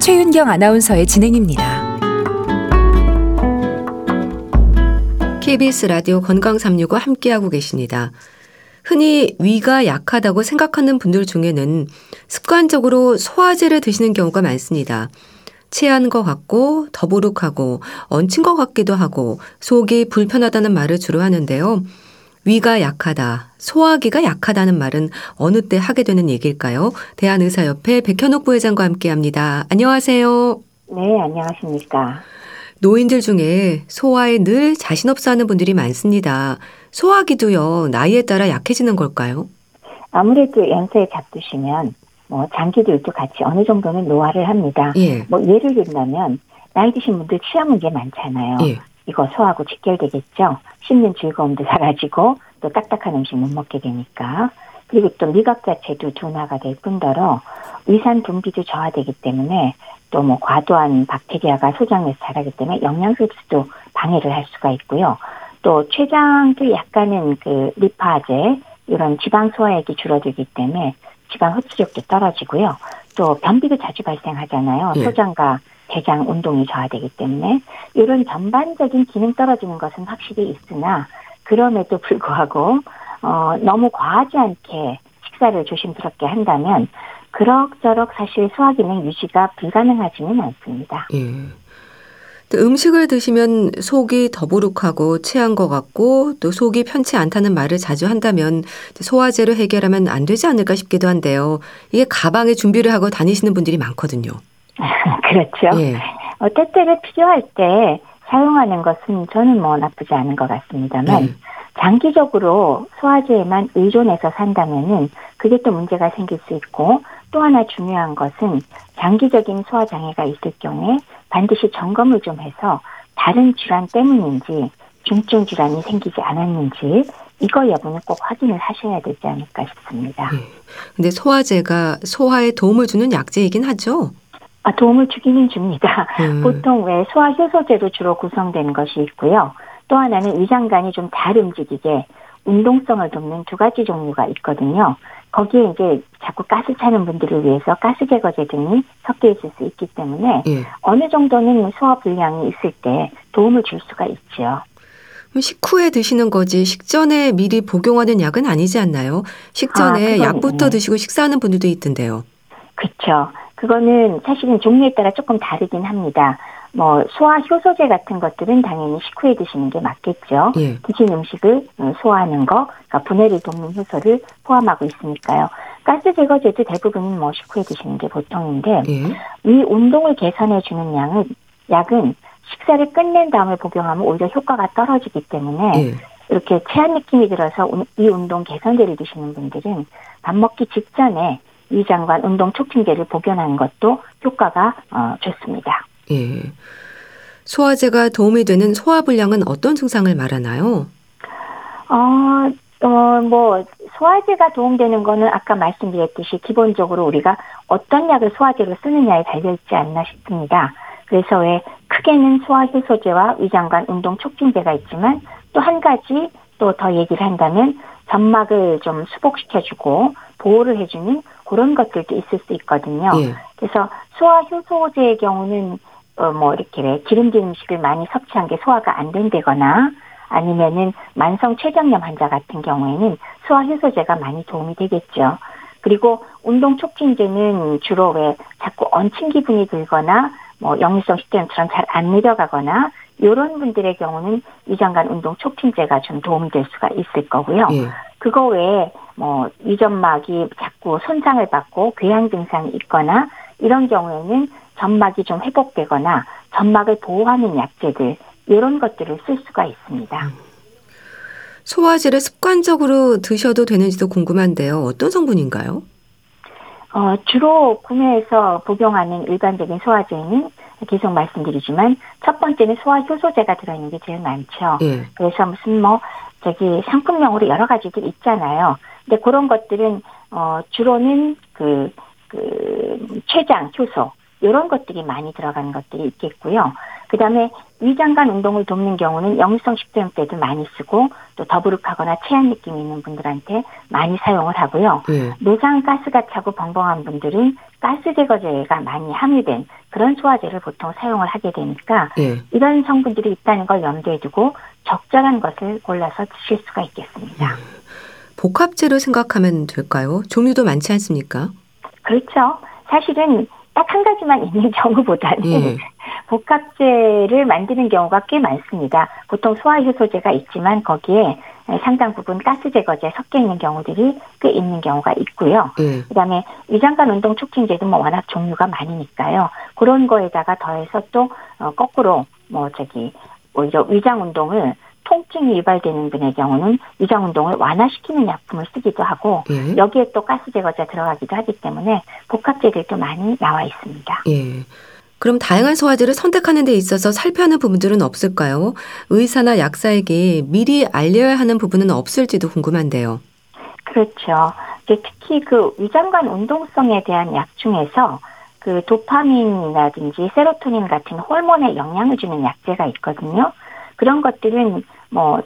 최윤경 아나운서의 진행입니다. KBS 라디오 건강365 함께하고 계십니다. 흔히 위가 약하다고 생각하는 분들 중에는 습관적으로 소화제를 드시는 경우가 많습니다. 체한 것 같고 더부룩하고 얹힌 것 같기도 하고 속이 불편하다는 말을 주로 하는데요. 위가 약하다, 소화기가 약하다는 말은 어느 때 하게 되는 얘기일까요? 대한의사협회 백현욱 부회장과 함께합니다. 안녕하세요. 네, 안녕하십니까. 노인들 중에 소화에 늘 자신 없어하는 분들이 많습니다. 소화기도요, 나이에 따라 약해지는 걸까요? 아무래도 연세에 잡두시면 장기들도 같이 어느 정도는 노화를 합니다. 예를 들면 나이 드신 분들 치아 문제 많잖아요. 이거 소화하고 직결되겠죠. 씹는 즐거움도 사라지고 또 딱딱한 음식 못 먹게 되니까. 그리고 또 미각 자체도 둔화가 될 뿐더러 위산 분비도 저하되기 때문에 또 과도한 박테리아가 소장에서 자라기 때문에 영양 흡수도 방해를 할 수가 있고요. 또 췌장도 약간은 리파제 이런 지방 소화액이 줄어들기 때문에 지방 흡수력도 떨어지고요. 또 변비도 자주 발생하잖아요. 소장과 대장 운동이 저하되기 때문에 이런 전반적인 기능 떨어지는 것은 확실히 있으나, 그럼에도 불구하고 너무 과하지 않게 식사를 조심스럽게 한다면 그럭저럭 사실 소화 기능 유지가 불가능하지는 않습니다. 예. 음식을 드시면 속이 더부룩하고 체한 것 같고 또 속이 편치 않다는 말을 자주 한다면 소화제로 해결하면 안 되지 않을까 싶기도 한데요. 이게 가방에 준비를 하고 다니시는 분들이 많거든요. 그렇죠. 예. 때때로 필요할 때 사용하는 것은 저는 뭐 나쁘지 않은 것 같습니다만 장기적으로 소화제에만 의존해서 산다면은 그게 또 문제가 생길 수 있고 또 하나 중요한 것은 장기적인 소화 장애가 있을 경우에 반드시 점검을 좀 해서 다른 질환 때문인지 중증 질환이 생기지 않았는지 이거 여부는 꼭 확인을 하셔야 되지 않을까 싶습니다. 그런데 소화제가 소화에 도움을 주는 약제이긴 하죠? 도움을 주기는 줍니다. 보통 왜 소화효소제로 주로 구성되는 것이 있고요. 또 하나는 위장관이 좀 잘 움직이게 운동성을 돕는 두 가지 종류가 있거든요. 거기에 이제 자꾸 가스 차는 분들을 위해서 가스 제거제 등이 섞여 있을 수 있기 때문에 어느 정도는 소화 불량이 있을 때 도움을 줄 수가 있죠. 식후에 드시는 거지 식전에 미리 복용하는 약은 아니지 않나요? 식전에 약부터 드시고 식사하는 분들도 있던데요. 그렇죠. 그거는 사실은 종류에 따라 조금 다르긴 합니다. 뭐 소화효소제 같은 것들은 당연히 식후에 드시는 게 맞겠죠. 드신 음식을 소화하는 거, 그러니까 분해를 돕는 효소를 포함하고 있으니까요. 가스 제거제도 대부분은 뭐 식후에 드시는 게 보통인데 이 운동을 개선해 주는 약은 식사를 끝낸 다음에 복용하면 오히려 효과가 떨어지기 때문에 이렇게 체한 느낌이 들어서 이 운동 개선제를 드시는 분들은 밥 먹기 직전에 위장관 운동 촉진제를 복용하는 것도 효과가 좋습니다. 예. 소화제가 도움이 되는 소화불량은 어떤 증상을 말하나요? 뭐 소화제가 도움되는 거는 아까 말씀드렸듯이 기본적으로 우리가 어떤 약을 소화제로 쓰느냐에 달려있지 않나 싶습니다. 그래서 왜 크게는 소화효소제와 위장관 운동 촉진제가 있지만 또 한 가지 또 더 얘기를 한다면 점막을 좀 수복시켜주고 보호를 해주는 그런 것들도 있을 수 있거든요. 그래서 소화효소제의 경우는 뭐 이렇게 왜 기름진 음식을 많이 섭취한 게 소화가 안 된다거나 아니면은 만성 췌장염 환자 같은 경우에는 소화효소제가 많이 도움이 되겠죠. 그리고 운동 촉진제는 주로 왜 자꾸 얹힌 기분이 들거나 뭐 역류성 식도염처럼 잘 안 내려가거나 이런 분들의 경우는 위장관 운동 촉진제가 좀 도움이 될 수가 있을 거고요. 그거 외에 뭐 위점막이 자꾸 손상을 받고 궤양 증상이 있거나 이런 경우에는 점막이 좀 회복되거나 점막을 보호하는 약제들 이런 것들을 쓸 수가 있습니다. 소화제를 습관적으로 드셔도 되는지도 궁금한데요. 어떤 성분인가요? 주로 구매해서 복용하는 일반적인 소화제는 계속 말씀드리지만 첫 번째는 소화효소제가 들어있는 게 제일 많죠. 그래서 무슨 상품명으로 여러 가지들 있잖아요. 근데 그런 것들은 주로는 췌장 효소 이런 것들이 많이 들어가는 것들이 있겠고요. 그다음에 위장관 운동을 돕는 경우는 역류성 식도염 때도 많이 쓰고 또 더부룩하거나 체한 느낌이 있는 분들한테 많이 사용을 하고요. 노상 가스가 차고 벙벙한 분들은 가스 제거제가 많이 함유된 그런 소화제를 보통 사용을 하게 되니까 이런 성분들이 있다는 걸 염두에 두고 적절한 것을 골라서 드실 수가 있겠습니다. 복합제로 생각하면 될까요? 종류도 많지 않습니까? 그렇죠. 사실은 딱 한 가지만 있는 경우보다는 복합제를 만드는 경우가 꽤 많습니다. 보통 소화효소제가 있지만 거기에 상당 부분 가스 제거제 섞여 있는 경우들이 꽤 있는 경우가 있고요. 그다음에 위장관 운동 촉진제도 뭐 워낙 종류가 많으니까요. 그런 거에다가 더해서 또 거꾸로 오히려 위장 운동을 통증이 유발되는 분의 경우는 위장 운동을 완화시키는 약품을 쓰기도 하고 여기에 또 가스 제거제 들어가기도 하기 때문에 복합제들도 많이 나와 있습니다. 그럼 다양한 소화제를 선택하는 데 있어서 살펴하는 부분들은 없을까요? 의사나 약사에게 미리 알려야 하는 부분은 없을지도 궁금한데요. 그렇죠. 특히 위장관 운동성에 대한 약 중에서 도파민이라든지 세로토닌 같은 호르몬에 영향을 주는 약제가 있거든요. 그런 것들은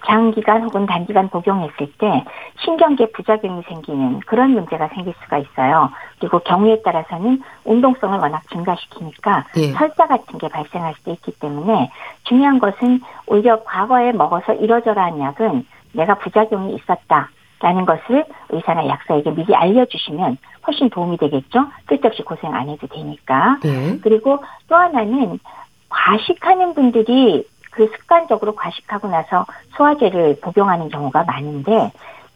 장기간 혹은 단기간 복용했을 때 신경계 부작용이 생기는 그런 문제가 생길 수가 있어요. 그리고 경우에 따라서는 운동성을 워낙 증가시키니까 설사 같은 게 발생할 수도 있기 때문에 중요한 것은 오히려 과거에 먹어서 이러저러한 약은 내가 부작용이 있었다. 라는 것을 의사나 약사에게 미리 알려주시면 훨씬 도움이 되겠죠. 쓸데없이 고생 안 해도 되니까. 네. 그리고 또 하나는 과식하는 분들이 그 습관적으로 과식하고 나서 소화제를 복용하는 경우가 많은데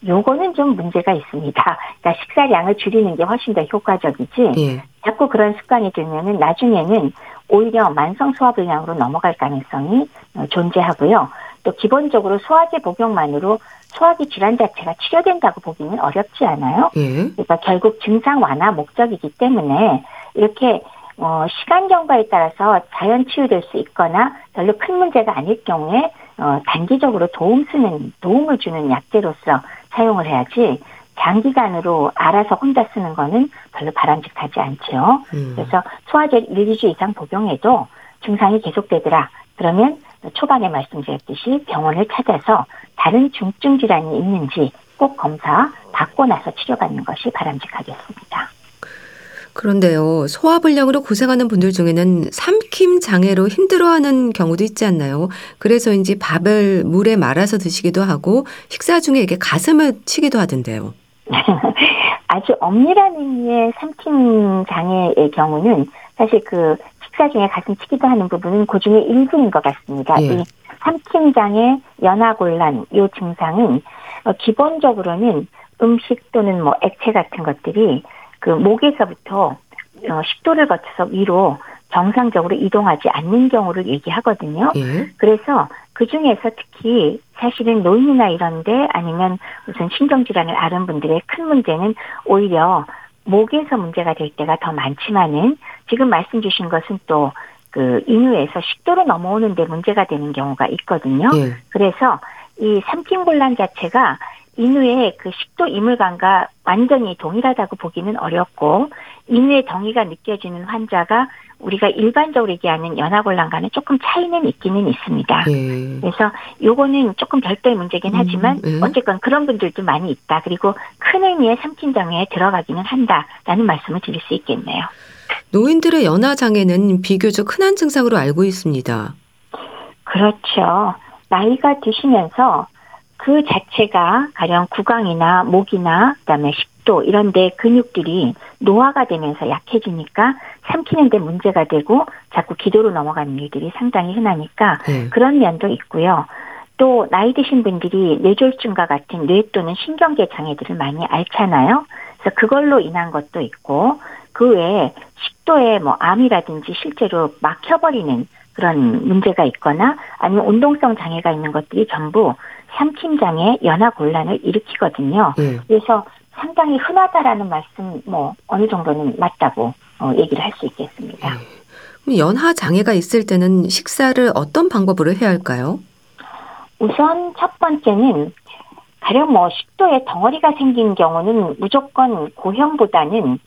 요거는 좀 문제가 있습니다. 그러니까 식사량을 줄이는 게 훨씬 더 효과적이지 예. 자꾸 그런 습관이 들면은 나중에는 오히려 만성 소화불량으로 넘어갈 가능성이 존재하고요. 또 기본적으로 소화제 복용만으로 소화기 질환 자체가 치료된다고 보기는 어렵지 않아요. 예. 그러니까 결국 증상 완화 목적이기 때문에 이렇게 시간 경과에 따라서 자연 치유될 수 있거나 별로 큰 문제가 아닐 경우에 단기적으로 도움을 주는 약제로서 사용을 해야지 장기간으로 알아서 혼자 쓰는 거는 별로 바람직하지 않죠. 그래서 소화제 1~2주 이상 복용해도 증상이 계속되더라. 그러면 초반에 말씀드렸듯이 병원을 찾아서 다른 중증 질환이 있는지 꼭 검사 받고 나서 치료받는 것이 바람직하겠습니다. 그런데요. 소화불량으로 고생하는 분들 중에는 삼킴 장애로 힘들어하는 경우도 있지 않나요? 그래서인지 밥을 물에 말아서 드시기도 하고 식사 중에 이렇게 가슴을 치기도 하던데요. 아주 엄밀한 의미의 삼킴 장애의 경우는 사실 그 식사 중에 가슴 치기도 하는 부분은 그 중에 일부인 것 같습니다. 예. 이 삼킴 장애, 연화곤란 이 증상은 기본적으로는 음식 또는 뭐 액체 같은 것들이 그 목에서부터 식도를 거쳐서 위로 정상적으로 이동하지 않는 경우를 얘기하거든요. 예. 그래서 그중에서 특히 사실은 노인이나 이런데 아니면 무슨 신경질환을 앓은 분들의 큰 문제는 오히려 목에서 문제가 될 때가 더 많지만은 지금 말씀 주신 것은 또 그 인후에서 식도로 넘어오는데 문제가 되는 경우가 있거든요. 예. 그래서 이 삼킴곤란 자체가 인후의 그 식도 이물감과 완전히 동일하다고 보기는 어렵고 인후의 정의가 느껴지는 환자가 우리가 일반적으로 얘기하는 연화곤란과는 조금 차이는 있기는 있습니다. 예. 그래서 요거는 조금 별도의 문제긴 하지만 어쨌건 그런 분들도 많이 있다. 그리고 큰 의미의 삼킴장애에 들어가기는 한다라는 말씀을 드릴 수 있겠네요. 노인들의 연화장애는 비교적 흔한 증상으로 알고 있습니다. 그렇죠. 나이가 드시면서 그 자체가 가령 구강이나 목이나 그다음에 식도 이런 데 근육들이 노화가 되면서 약해지니까 삼키는 데 문제가 되고 자꾸 기도로 넘어가는 일들이 상당히 흔하니까 그런 면도 있고요. 또 나이 드신 분들이 뇌졸중과 같은 뇌 또는 신경계 장애들을 많이 앓잖아요. 그래서 그걸로 인한 것도 있고 그 외에 식도에 뭐 암이라든지 실제로 막혀버리는 그런 문제가 있거나 아니면 운동성 장애가 있는 것들이 전부 삼킴장애, 연화곤란을 일으키거든요. 그래서 상당히 흔하다라는 말씀 뭐 어느 정도는 맞다고 얘기를 할 수 있겠습니다. 연화장애가 있을 때는 식사를 어떤 방법으로 해야 할까요? 우선 첫 번째는 가령 뭐 식도에 덩어리가 생긴 경우는 무조건 고형보다는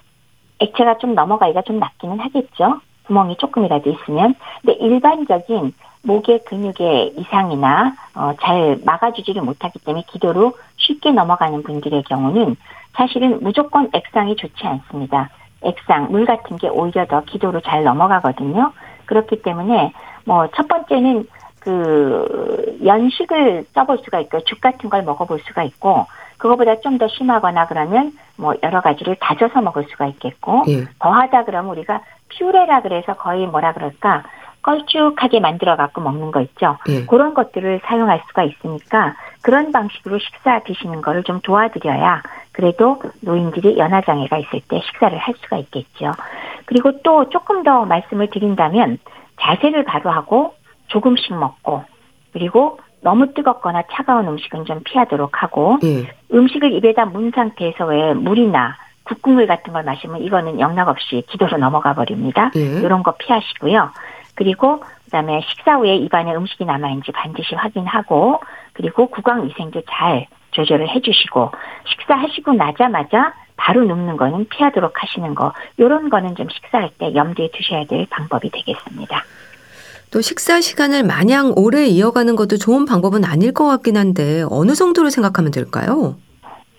액체가 좀 넘어가기가 좀 낫기는 하겠죠. 구멍이 조금이라도 있으면. 근데 일반적인 목의 근육의 이상이나 잘 막아주지를 못하기 때문에 기도로 쉽게 넘어가는 분들의 경우는 사실은 무조건 액상이 좋지 않습니다. 액상, 물 같은 게 오히려 더 기도로 잘 넘어가거든요. 그렇기 때문에 뭐 첫 번째는 그 연식을 써볼 수가 있고 죽 같은 걸 먹어볼 수가 있고 그거보다 좀 더 심하거나 그러면 뭐 여러 가지를 다져서 먹을 수가 있겠고 더하다 그러면 우리가 퓨레라 그래서 거의 뭐라 그럴까 걸쭉하게 만들어 갖고 먹는 거 있죠. 그런 것들을 사용할 수가 있으니까 그런 방식으로 식사 드시는 거를 좀 도와드려야 그래도 노인들이 연화장애가 있을 때 식사를 할 수가 있겠죠. 그리고 또 조금 더 말씀을 드린다면 자세를 바로 하고 조금씩 먹고 그리고 너무 뜨겁거나 차가운 음식은 좀 피하도록 하고 음식을 입에다 문 상태에서 왜 물이나 국국물 같은 걸 마시면 이거는 영락없이 기도로 넘어가 버립니다. 이런 거 피하시고요. 그리고 그다음에 식사 후에 입안에 음식이 남아있는지 반드시 확인하고 그리고 구강 위생도 잘 조절을 해주시고 식사하시고 나자마자 바로 눕는 거는 피하도록 하시는 거 이런 거는 좀 식사할 때 염두에 두셔야 될 방법이 되겠습니다. 또 식사 시간을 마냥 오래 이어가는 것도 좋은 방법은 아닐 것 같긴 한데 어느 정도로 생각하면 될까요?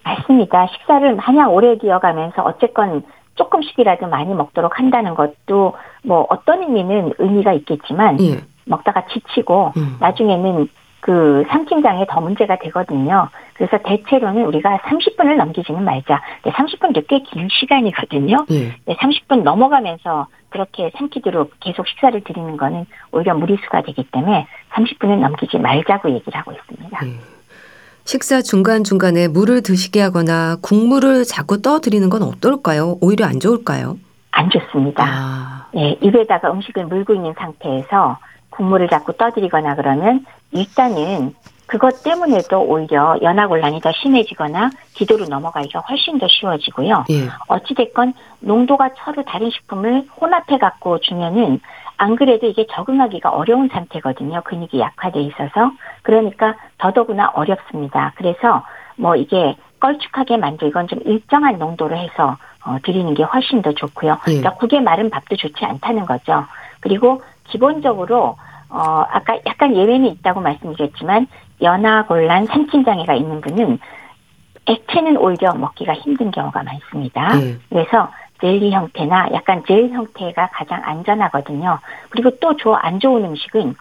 맞습니다. 식사를 마냥 오래 이어가면서 어쨌건 조금씩이라도 많이 먹도록 한다는 것도 뭐 어떤 의미는 의미가 있겠지만 먹다가 지치고 나중에는 그 삼킴장애 더 문제가 되거든요. 그래서 대체로는 우리가 30분을 넘기지는 말자. 30분도 꽤 긴 시간이거든요. 네. 30분 넘어가면서 그렇게 삼키도록 계속 식사를 드리는 거는 오히려 무리수가 되기 때문에 30분은 넘기지 말자고 얘기를 하고 있습니다. 네. 식사 중간중간에 물을 드시게 하거나 국물을 자꾸 떠드리는 건 어떨까요? 오히려 안 좋을까요? 안 좋습니다. 예, 입에다가 음식을 물고 있는 상태에서 국물을 자꾸 떠드리거나 그러면 일단은 그것 때문에도 오히려 연하곤란이 더 심해지거나 기도로 넘어가기가 훨씬 더 쉬워지고요. 예. 어찌됐건 농도가 서로 다른 식품을 혼합해 갖고 주면은 안 그래도 이게 적응하기가 어려운 상태거든요. 근육이 약화돼 있어서. 그러니까 더더구나 어렵습니다. 그래서 뭐 이게 걸쭉하게 만들건 좀 일정한 농도로 해서 드리는 게 훨씬 더 좋고요. 예. 그러니까 국에 마른 밥도 좋지 않다는 거죠. 그리고 기본적으로 아까 약간 예외는 있다고 말씀드렸지만 연하곤란 삼킴장애가 있는 분은 액체는 오히려 먹기가 힘든 경우가 많습니다. 그래서 젤리 형태나 약간 젤 형태가 가장 안전하거든요. 그리고 또 안 좋은 음식은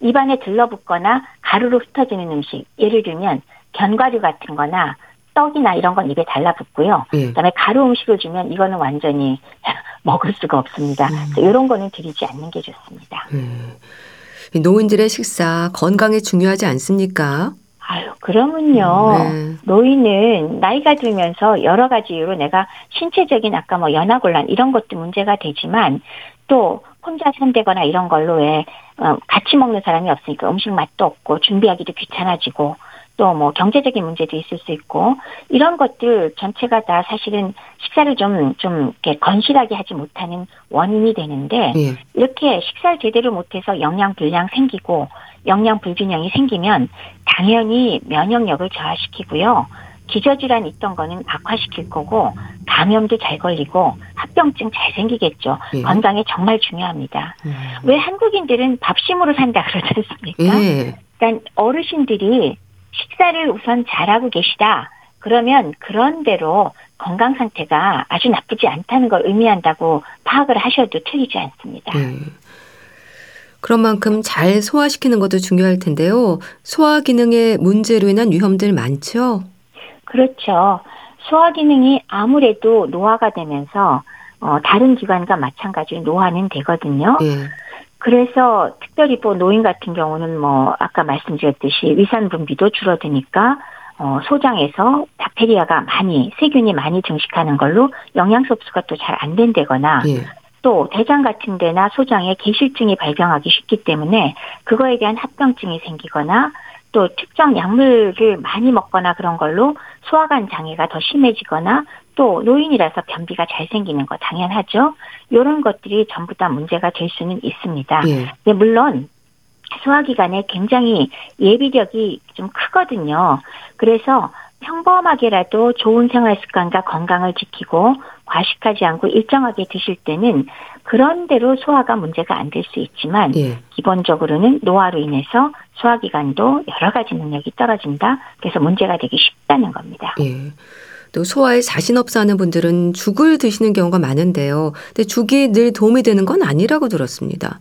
입안에 들러붙거나 가루로 흩어지는 음식, 예를 들면 견과류 같은 거나 떡이나 이런 건 입에 달라붙고요. 그다음에 가루 음식을 주면 이거는 완전히 먹을 수가 없습니다. 이런 거는 드리지 않는 게 좋습니다. 노인들의 식사 건강에 중요하지 않습니까? 아유, 그러면요. 네. 노인은 나이가 들면서 여러 가지 이유로 내가 신체적인 아까 뭐 연하곤란 이런 것도 문제가 되지만 또 혼자 산대거나 이런 걸로 왜 같이 먹는 사람이 없으니까 음식 맛도 없고 준비하기도 귀찮아지고 또 뭐 경제적인 문제도 있을 수 있고 이런 것들 전체가 다 사실은 식사를 좀 이렇게 건실하게 하지 못하는 원인이 되는데 예. 이렇게 식사를 제대로 못해서 영양 불량 생기고 영양 불균형이 생기면 당연히 면역력을 저하시키고요. 기저질환 있던 거는 악화시킬 거고 감염도 잘 걸리고 합병증 잘 생기겠죠. 예. 건강에 정말 중요합니다. 왜 한국인들은 밥심으로 산다 그러지 않습니까? 예. 그러니까 어르신들이 식사를 우선 잘하고 계시다. 그러면 그런대로 건강 상태가 아주 나쁘지 않다는 걸 의미한다고 파악을 하셔도 틀리지 않습니다. 그런 만큼 잘 소화시키는 것도 중요할 텐데요. 소화 기능의 문제로 인한 위험들 많죠? 그렇죠. 소화 기능이 아무래도 노화가 되면서 다른 기관과 마찬가지로 노화는 되거든요. 그래서 특별히 뭐 노인 같은 경우는 뭐 아까 말씀드렸듯이 위산 분비도 줄어드니까 소장에서 박테리아가 세균이 많이 증식하는 걸로 영양소 흡수가 또 잘 안 된다거나 또 대장 같은 데나 소장에 개실증이 발병하기 쉽기 때문에 그거에 대한 합병증이 생기거나 또 특정 약물을 많이 먹거나 그런 걸로 소화관 장애가 더 심해지거나 또 노인이라서 변비가 잘 생기는 거 당연하죠. 이런 것들이 전부 다 문제가 될 수는 있습니다. 네, 물론 소화기관에 굉장히 예비력이 좀 크거든요. 그래서 평범하게라도 좋은 생활습관과 건강을 지키고 과식하지 않고 일정하게 드실 때는 그런대로 소화가 문제가 안 될 수 있지만 기본적으로는 노화로 인해서 소화기관도 여러 가지 능력이 떨어진다. 그래서 문제가 되기 쉽다는 겁니다. 또 소화에 자신 없어 하는 분들은 죽을 드시는 경우가 많은데요. 근데 죽이 늘 도움이 되는 건 아니라고 들었습니다.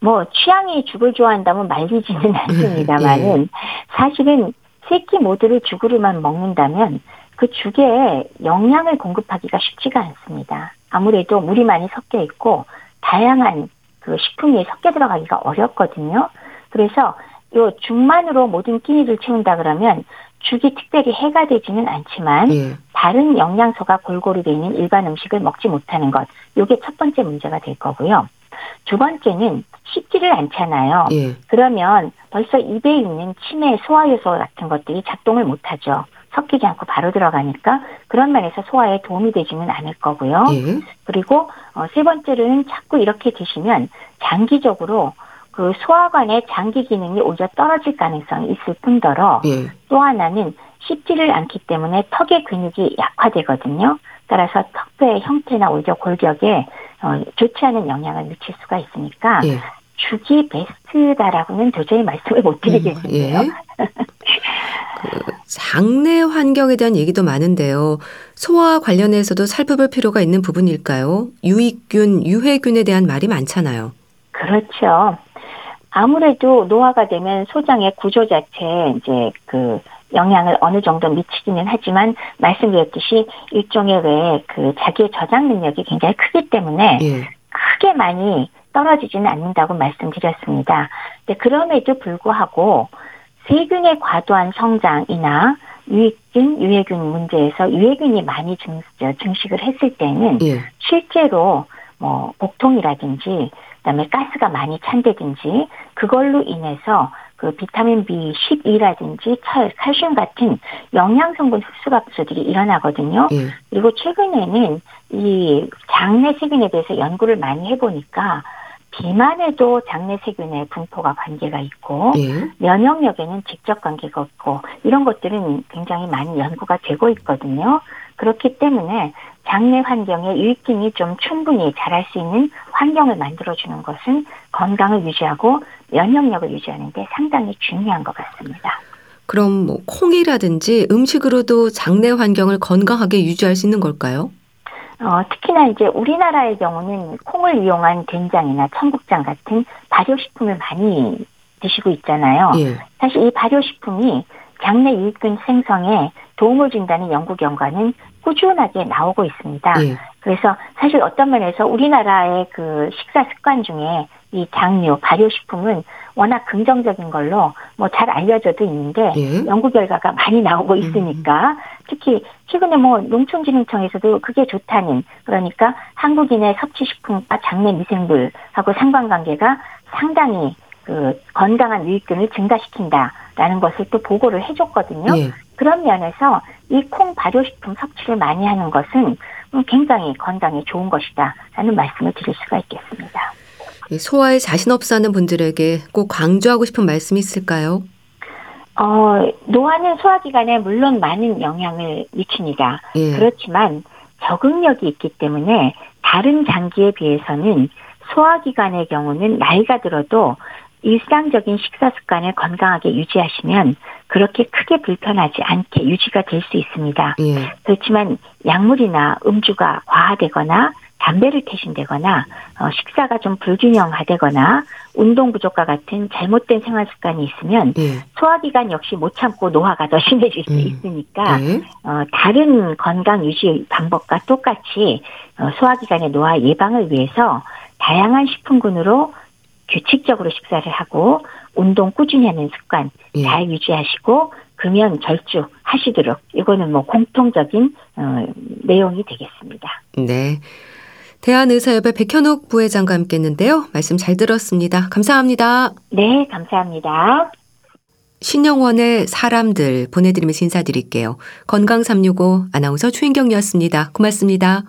뭐 취향이 죽을 좋아한다면 말리지는 않습니다만은 사실은 세끼 모두를 죽으로만 먹는다면 그 죽에 영양을 공급하기가 쉽지가 않습니다. 아무래도 물이 많이 섞여 있고 다양한 그 식품이 섞여 들어가기가 어렵거든요. 그래서 요 죽만으로 모든 끼니를 채운다 그러면 죽이 특별히 해가 되지는 않지만 다른 영양소가 골고루 돼 있는 일반 음식을 먹지 못하는 것. 요게 첫 번째 문제가 될 거고요. 두 번째는 씹지를 않잖아요. 그러면 벌써 입에 있는 침의 소화효소 같은 것들이 작동을 못하죠. 섞이지 않고 바로 들어가니까 그런 면에서 소화에 도움이 되지는 않을 거고요. 그리고 세 번째로는 자꾸 이렇게 드시면 장기적으로 그 소화관의 장기 기능이 오히려 떨어질 가능성이 있을 뿐더러 또 하나는 씹지를 않기 때문에 턱의 근육이 약화되거든요. 따라서 턱뼈의 형태나 오히려 골격에 좋지 않은 영향을 미칠 수가 있으니까 죽이 베스트다라고는 도저히 말씀을 못 드리겠는데요. 그 장내 환경에 대한 얘기도 많은데요. 소화 관련해서도 살펴볼 필요가 있는 부분일까요? 유익균, 유해균에 대한 말이 많잖아요. 그렇죠. 아무래도 노화가 되면 소장의 구조 자체에 이제 그 영향을 어느 정도 미치기는 하지만 말씀드렸듯이 일종의 왜 그 자기의 저장 능력이 굉장히 크기 때문에 예. 크게 많이 떨어지지는 않는다고 말씀드렸습니다. 근데 그럼에도 불구하고 세균의 과도한 성장이나 유해균 문제에서 유해균이 많이 증식을 했을 때는 예. 실제로 뭐 복통이라든지 그다음에 가스가 많이 찬다든지 그걸로 인해서 그 비타민 B12라든지 칼슘 같은 영양 성분 흡수 감소들이 일어나거든요. 예. 그리고 최근에는 이 장내 세균에 대해서 연구를 많이 해보니까 비만에도 장내 세균의 분포가 관계가 있고 예. 면역력에는 직접 관계가 있고 이런 것들은 굉장히 많이 연구가 되고 있거든요. 그렇기 때문에 장내 환경에 유익균이 좀 충분히 자랄 수 있는 환경을 만들어주는 것은 건강을 유지하고 면역력을 유지하는 데 상당히 중요한 것 같습니다. 그럼 뭐 콩이라든지 음식으로도 장내 환경을 건강하게 유지할 수 있는 걸까요? 특히나 이제 우리나라의 경우는 콩을 이용한 된장이나 청국장 같은 발효식품을 많이 드시고 있잖아요. 예. 사실 이 발효식품이 장내 유익균 생성에 도움을 준다는 연구 결과는 꾸준하게 나오고 있습니다. 예. 그래서 사실 어떤 면에서 우리나라의 그 식사 습관 중에 이 장류, 발효식품은 워낙 긍정적인 걸로 뭐 잘 알려져도 있는데 예. 연구 결과가 많이 나오고 있으니까 특히 최근에 뭐 농촌진흥청에서도 그게 좋다는 그러니까 한국인의 섭취식품과 장내 미생물하고 상관관계가 상당히 그 건강한 유익균을 증가시킨다라는 것을 또 보고를 해줬거든요. 예. 그런 면에서 이 콩 발효식품 섭취를 많이 하는 것은 굉장히 건강에 좋은 것이다라는 말씀을 드릴 수가 있겠습니다. 소화에 자신 없어하는 분들에게 꼭 강조하고 싶은 말씀이 있을까요? 노화는 소화기관에 물론 많은 영향을 미칩니다. 예. 그렇지만 적응력이 있기 때문에 다른 장기에 비해서는 소화기관의 경우는 나이가 들어도 일상적인 식사 습관을 건강하게 유지하시면 그렇게 크게 불편하지 않게 유지가 될 수 있습니다. 예. 그렇지만 약물이나 음주가 과하되거나 담배를 태신되거나 식사가 좀 불균형화되거나 운동 부족과 같은 잘못된 생활 습관이 있으면 예. 소화기관 역시 못 참고 노화가 더 심해질 수 있으니까 예. 다른 건강 유지 방법과 똑같이 소화기관의 노화 예방을 위해서 다양한 식품군으로 규칙적으로 식사를 하고 운동 꾸준히 하는 습관 예. 잘 유지하시고 금연 절주 하시도록 이거는 뭐 공통적인 내용이 되겠습니다. 네. 대한의사협회 백현욱 부회장과 함께했는데요. 말씀 잘 들었습니다. 감사합니다. 네, 감사합니다. 신영원의 사람들 보내드리면서 인사드릴게요. 건강365 아나운서 추인경이었습니다. 고맙습니다.